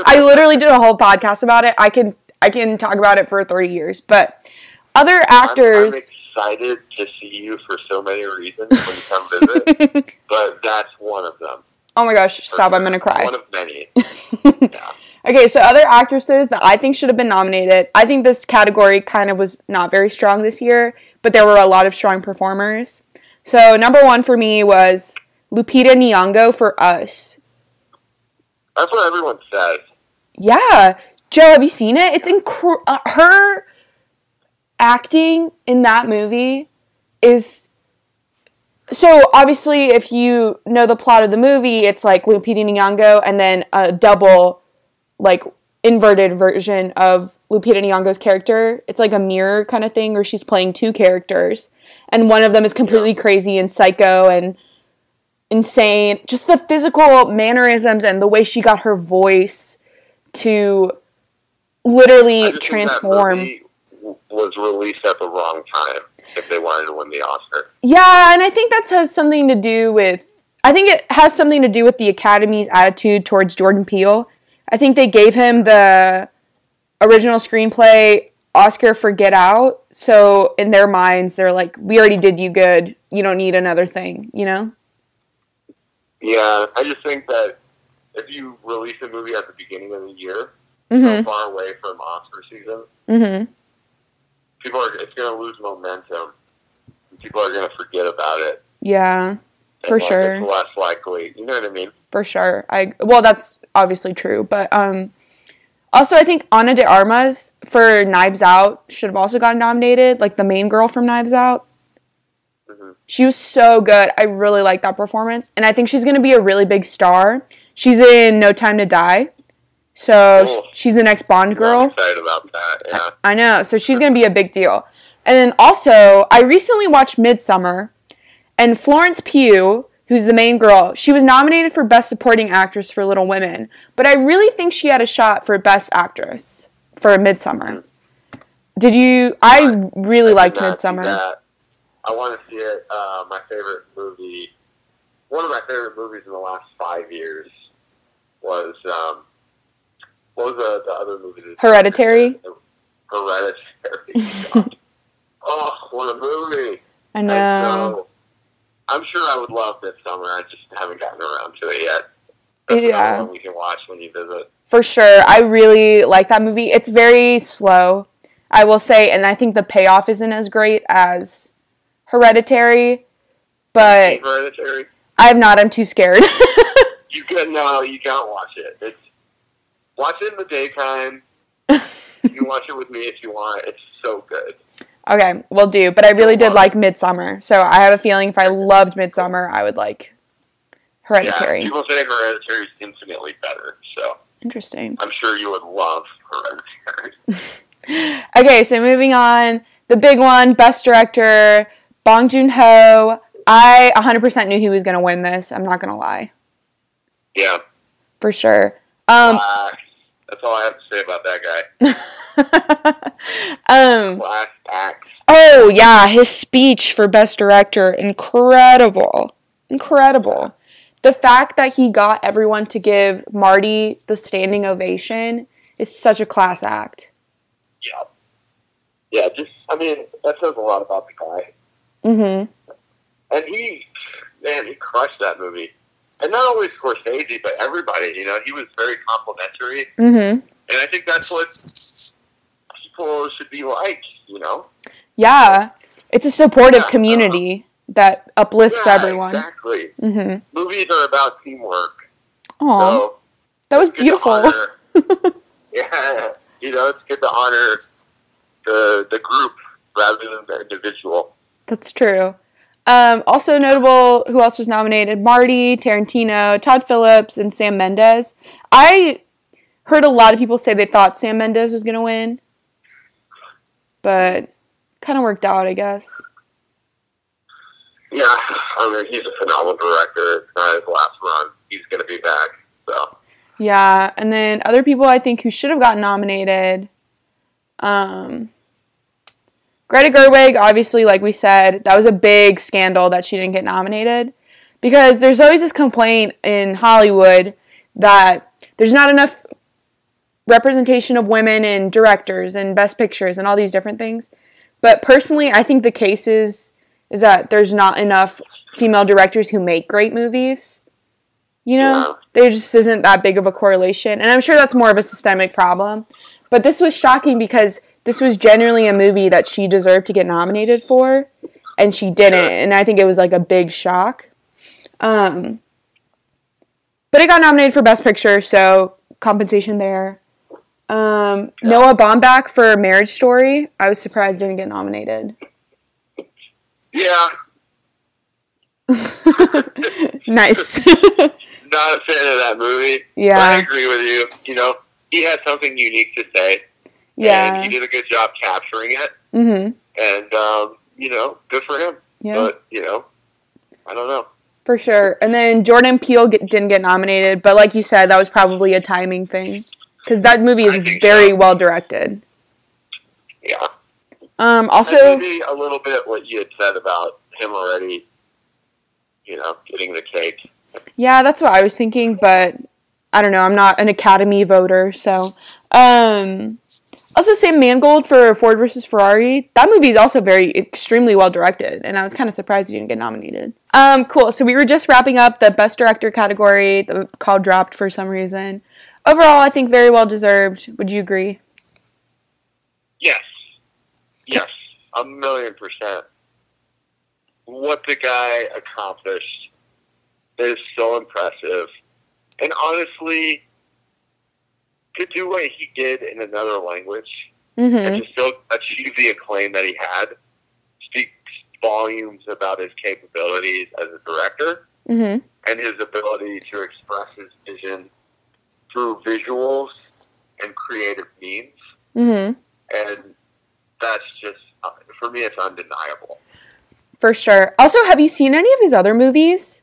I literally did a whole podcast about it. I can talk about it for 30 years, but other actors. I'm excited to see you for so many reasons when you come visit, but that's one of them. Oh my gosh! Stop! I'm gonna cry. One of many. Yeah. Okay, so other actresses that I think should have been nominated. I think this category kind of was not very strong this year, but there were a lot of strong performers. So, number one for me was Lupita Nyong'o for Us. That's what everyone says. Yeah. Joe, have you seen it? It's incredible. Her acting in that movie is... So, obviously, if you know the plot of the movie, it's like Lupita Nyong'o and then a double... like inverted version of Lupita Nyong'o's character. It's like a mirror kind of thing where she's playing two characters, and one of them is completely crazy and psycho and insane. Just the physical mannerisms and the way she got her voice to literally transform. That movie was released at the wrong time if they wanted to win the Oscar. Yeah, and I think that has something to do with, I think it has something to do with the Academy's attitude towards Jordan Peele. I think they gave him the original screenplay Oscar for Get Out, so in their minds, they're like, we already did you good, you don't need another thing, you know? Yeah, I just think that if you release a movie at the beginning of the year, so far away from Oscar season, it's going to lose momentum. People are going to forget about it. Yeah, for sure. It's less likely. You know what I mean? For sure. Well, that's obviously true. But also, I think Ana de Armas for Knives Out should have also gotten nominated. Like, the main girl from Knives Out. She was so good. I really like that performance. And I think she's going to be a really big star. She's in No Time to Die. So she's the next Bond girl. I'm excited about that, yeah. I know. So she's going to be a big deal. And then also, I recently watched Midsommar. And Florence Pugh, who's the main girl, she was nominated for Best Supporting Actress for Little Women. But I really think she had a shot for Best Actress for Midsommar. Did you? I really liked Midsommar. I want to see it. My favorite movie, one of my favorite movies in the last 5 years was, what was the other movie? Hereditary? Hereditary. Oh, what a movie. I know. I'm sure I would love Midsommar. I just haven't gotten around to it yet. That's another one we can watch when you visit. For sure. I really like that movie. It's very slow, I will say, and I think the payoff isn't as great as Hereditary, but Hereditary? I'm not. I'm too scared. You can't watch it. Watch it in the daytime. You can watch it with me if you want. It's so good. Okay, will do. But I really did like Midsommar, so I have a feeling if I loved Midsommar, I would like Hereditary. Yeah, people say Hereditary is infinitely better, so interesting. I'm sure you would love Hereditary. Okay, so moving on, the big one, Best Director. Bong Joon-ho, I 100% knew he was going to win this. I'm not going to lie. Yeah. For sure. That's all I have to say about that guy. Last act. Oh, yeah. His speech for Best Director. Incredible. Incredible. The fact that he got everyone to give Marty the standing ovation is such a class act. Yeah. Yeah, that says a lot about the guy. Mm-hmm. And he crushed that movie. And not only Scorsese, but everybody, you know, he was very complimentary. Mm-hmm. And I think that's what people should be like, you know? Yeah. It's a supportive community that uplifts everyone. Exactly. Mm-hmm. Movies are about teamwork. Aw. So that was beautiful. Yeah. You know, it's good to honor the group rather than the individual. That's true. Also notable, who else was nominated? Marty, Tarantino, Todd Phillips, and Sam Mendes. I heard a lot of people say they thought Sam Mendes was going to win, but kind of worked out, I guess. Yeah, he's a phenomenal director. It's not his last run. He's going to be back, so. Yeah, and then other people I think who should have gotten nominated, Greta Gerwig, obviously, like we said, that was a big scandal that she didn't get nominated, because there's always this complaint in Hollywood that there's not enough representation of women in directors and best pictures and all these different things. But personally, I think the case is that there's not enough female directors who make great movies. You know, there just isn't that big of a correlation. And I'm sure that's more of a systemic problem. But this was shocking because this was generally a movie that she deserved to get nominated for, and she didn't. And I think it was like a big shock. But it got nominated for Best Picture, so compensation there. Noah Baumbach for Marriage Story. I was surprised didn't get nominated. Yeah. Nice. Not a fan of that movie. Yeah. But I agree with you. You know, he had something unique to say. Yeah. And he did a good job capturing it. Mm-hmm. And, you know, good for him. Yeah. But, you know, I don't know. For sure. And then Jordan Peele didn't get nominated, but like you said, that was probably a timing thing. Because that movie is very well directed. Yeah. Also... Maybe a little bit what you had said about him already, you know, getting the cake. Yeah, that's what I was thinking, but I don't know. I'm not an Academy voter, so... Also, Sam Mangold for Ford vs. Ferrari. That movie is also extremely well directed, and I was kind of surprised he didn't get nominated. Cool. So we were just wrapping up the Best Director category. The call dropped for some reason. Overall, I think very well deserved. Would you agree? Yes. Yes. 1,000,000%. What the guy accomplished is so impressive. And honestly... to do what he did in another language, mm-hmm. and to still achieve the acclaim that he had speaks volumes about his capabilities as a director, mm-hmm. and his ability to express his vision through visuals and creative means. Mm-hmm. And that's just, for me, it's undeniable. For sure. Also, have you seen any of his other movies?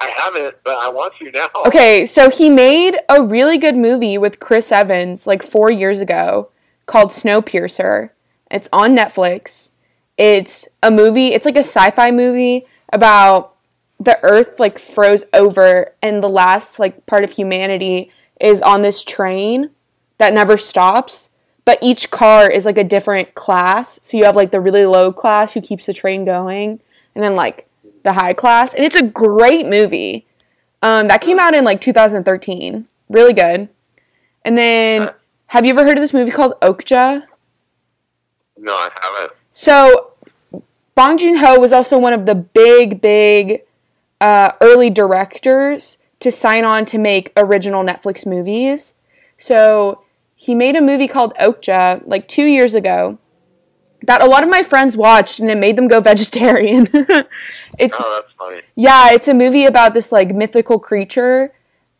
I haven't, but I want to now. Okay, so he made a really good movie with Chris Evans like 4 years ago called Snowpiercer. It's on Netflix. It's a movie, it's like a sci-fi movie about the Earth like froze over and the last like part of humanity is on this train that never stops, but each car is like a different class. So you have like the really low class who keeps the train going and then like the high class, and it's a great movie. That came out in like 2013. Really good. And then, have you ever heard of this movie called Okja? No, I haven't. So, Bong Joon-ho was also one of the big early directors to sign on to make original Netflix movies. So, he made a movie called Okja like 2 years ago that a lot of my friends watched, and it made them go vegetarian. Oh, that's funny. Yeah, it's a movie about this, like, mythical creature,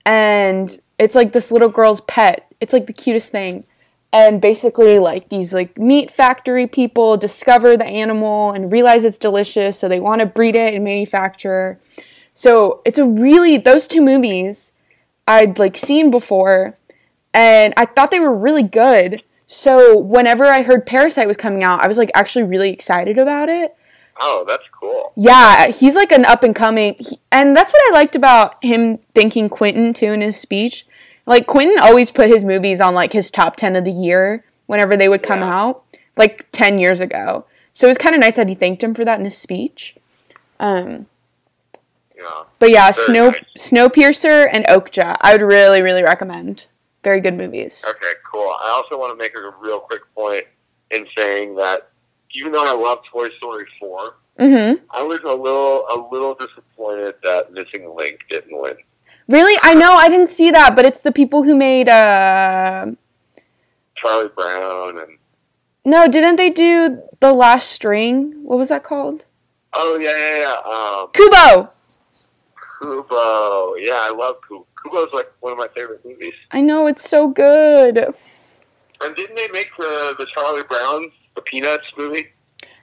and it's, like, this little girl's pet. It's, like, the cutest thing. And basically, like, these, like, meat factory people discover the animal and realize it's delicious, so they want to breed it and manufacture. So, it's a really... those two movies I'd, like, seen before, and I thought they were really good. So whenever I heard Parasite was coming out, I was, like, actually really excited about it. Oh, that's cool. Yeah, he's, like, an up-and-coming. And that's what I liked about him thanking Quentin, too, in his speech. Like, Quentin always put his movies on, like, his top 10 of the year whenever they would come out, like, 10 years ago. So it was kind of nice that he thanked him for that in his speech. But, yeah, Snowpiercer and Okja, I would really, really recommend. Very good movies. Okay, cool. I also want to make a real quick point in saying that even though I love Toy Story 4, mm-hmm. I was a little disappointed that Missing Link didn't win. Really? I know, I didn't see that, but it's the people who made... Charlie Brown and... No, didn't they do The Last String? What was that called? Oh, yeah. Kubo. Yeah, I love Kubo. Kubo's like one of my favorite movies. I know, it's so good. And didn't they make the Charlie Brown, the Peanuts movie?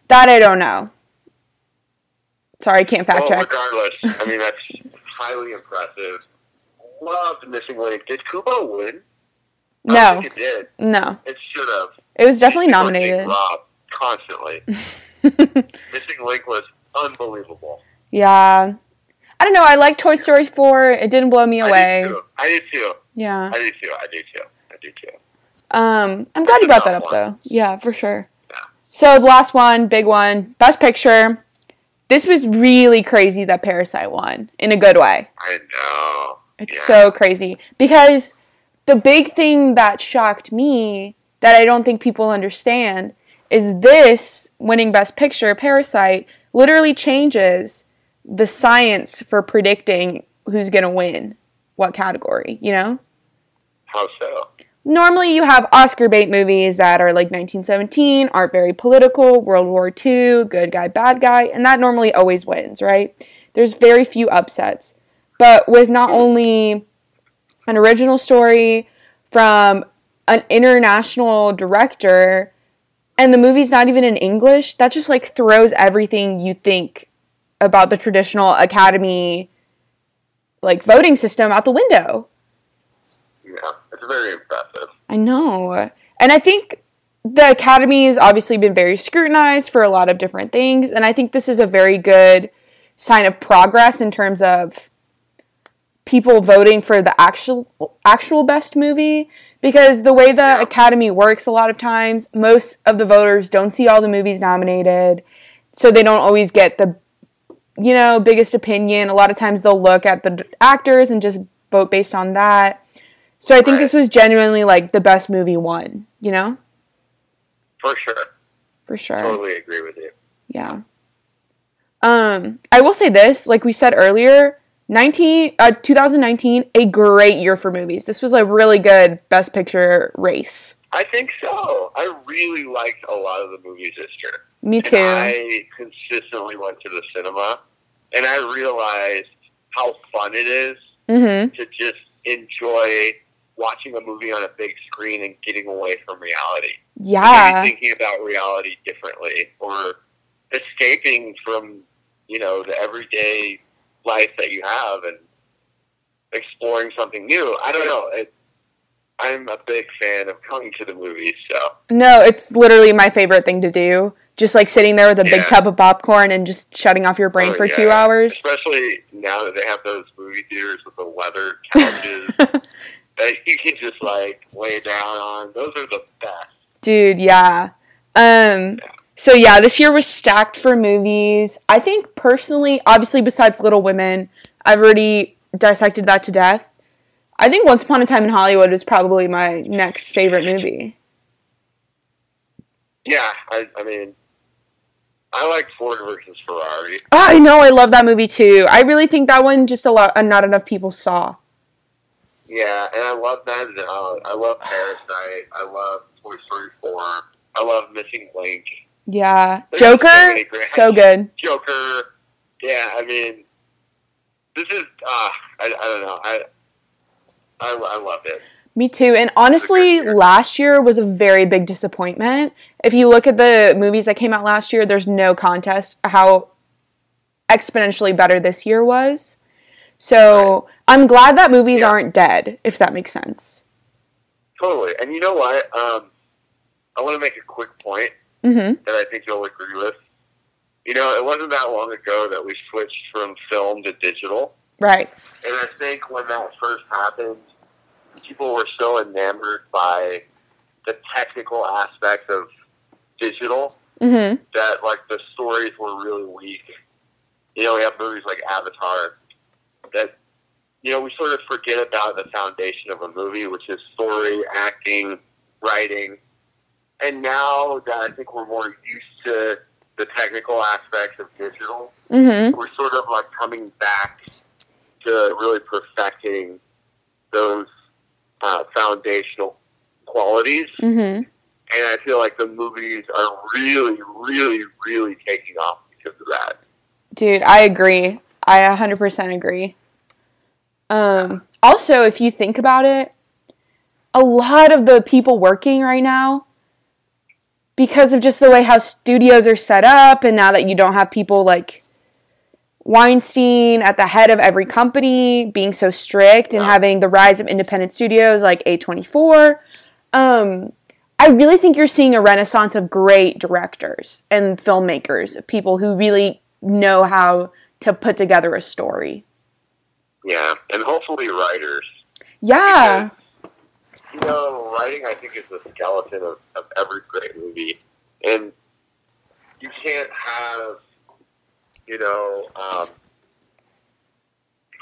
That I don't know. Sorry, I can't fact check. Regardless, I mean, that's highly impressive. Loved Missing Link. Did Kubo win? No. I don't think it did. No. It should have. It was definitely nominated. Constantly. Missing Link was unbelievable. Yeah. I don't know, I like Toy Story 4. It didn't blow me away. I did too. Yeah. I do too. I'm glad you brought that up, though. Yeah, for sure. Yeah. So, the last one, big one, Best Picture. This was really crazy that Parasite won, in a good way. I know. It's so crazy. Because the big thing that shocked me, that I don't think people understand, is this, winning Best Picture, Parasite, literally changes the science for predicting who's going to win what category, you know? How so? Normally you have Oscar bait movies that are like 1917, aren't very political, World War II, good guy, bad guy, and that normally always wins, right? There's very few upsets. But with not only an original story, from an international director and the movie's not even in English, that just like throws everything you think about the traditional Academy like voting system out the window. Yeah, it's very impressive. I know. And I think the Academy has obviously been very scrutinized for a lot of different things, and I think this is a very good sign of progress in terms of people voting for the actual best movie, because the way the Academy works a lot of times, most of the voters don't see all the movies nominated, so they don't always get the, you know, biggest opinion. A lot of times they'll look at the actors and just vote based on that. So I think this was genuinely like the best movie won, you know? For sure. For sure. Totally agree with you. Yeah. I will say this, like we said earlier, 2019, a great year for movies. This was a really good Best Picture race. I think so. I really liked a lot of the movies this year. Me too. And I consistently went to the cinema, and I realized how fun it is to just enjoy watching a movie on a big screen and getting away from reality. Yeah. Maybe thinking about reality differently, or escaping from, you know, the everyday life that you have and exploring something new. I don't know. I'm a big fan of coming to the movies, so. No, it's literally my favorite thing to do. Just like sitting there with a big tub of popcorn and just shutting off your brain for 2 hours. Especially now that they have those movie theaters with the leather couches that you can just like lay down on. Those are the best. Dude, So yeah, this year was stacked for movies. I think personally, obviously besides Little Women, I've already dissected that to death. I think Once Upon a Time in Hollywood is probably my next favorite movie. Yeah, I mean, I like Ford vs. Ferrari. Oh, I know, I love that movie too. I really think that one just not enough people saw. Yeah, and I love that. I love Parasite. I love Toy Story 4. I love Missing Link. Yeah. There's Joker? So good. Joker. Yeah, I mean, this is, I don't know. I love it. Me too. And honestly, last year was a very big disappointment. If you look at the movies that came out last year, there's no contest how exponentially better this year was. So I'm glad that movies aren't dead, if that makes sense. Totally. And you know what? I want to make a quick point that I think you'll agree with. You know, it wasn't that long ago that we switched from film to digital. Right. And I think when that first happened, people were so enamored by the technical aspects of digital that, like, the stories were really weak. You know, we have movies like Avatar that, you know, we sort of forget about the foundation of a movie, which is story, acting, writing. And now that I think we're more used to the technical aspects of digital, we're sort of, like, coming back to really perfecting those foundational qualities, and I feel like the movies are really, really, really taking off because of that. Dude, I agree. I 100% agree. Also, if you think about it, a lot of the people working right now, because of just the way how studios are set up, and now that you don't have people like Weinstein at the head of every company being so strict and having the rise of independent studios like A24, I really think you're seeing a renaissance of great directors and filmmakers, people who really know how to put together a story. Yeah, and hopefully writers. Yeah. Because, you know, writing I think is the skeleton of every great movie, and you can't have you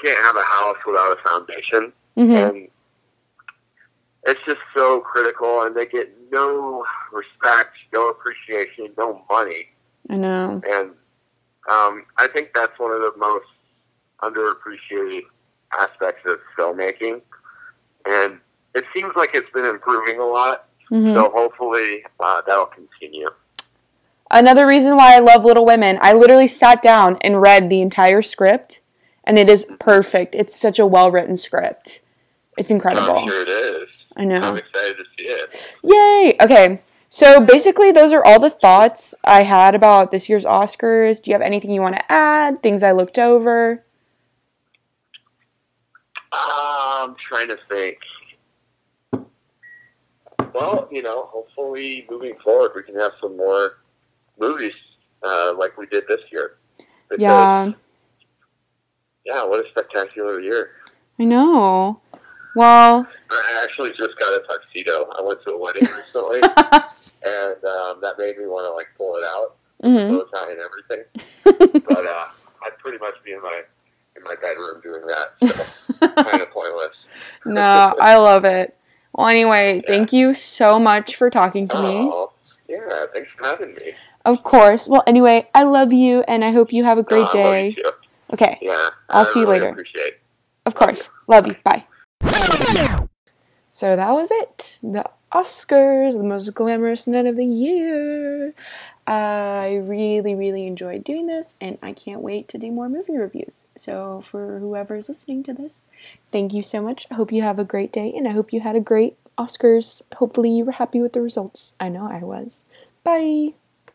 can't have a house without a foundation. And it's just so critical, and they get no respect, no appreciation, no money. I know. And I think that's one of the most underappreciated aspects of filmmaking. And it seems like it's been improving a lot, so hopefully that'll continue. Another reason why I love Little Women, I literally sat down and read the entire script, and it is perfect. It's such a well-written script. It's incredible. I'm sure it is. I know. I'm excited to see it. Yay! Okay, so basically those are all the thoughts I had about this year's Oscars. Do you have anything you want to add? Things I looked over? I'm trying to think. Well, you know, hopefully moving forward we can have some more movies like we did this year. Because, yeah, what a spectacular year. I know. Well, I actually just got a tuxedo. I went to a wedding recently, and that made me want to, like, pull it out, bow tie and everything. But I'd pretty much be in my bedroom doing that, so kind of pointless. No, I love it. Well, anyway, thank you so much for talking to me. Yeah, thanks for having me. Of course. Well, anyway, I love you, and I hope you have a great day. Love you too. Okay. Yeah. I'll see you really later. Appreciate it. Of course. Love you. Bye. So that was it. The Oscars, the most glamorous night of the year. I really, really enjoyed doing this, and I can't wait to do more movie reviews. So for whoever is listening to this, thank you so much. I hope you have a great day, and I hope you had a great Oscars. Hopefully you were happy with the results. I know I was. Bye.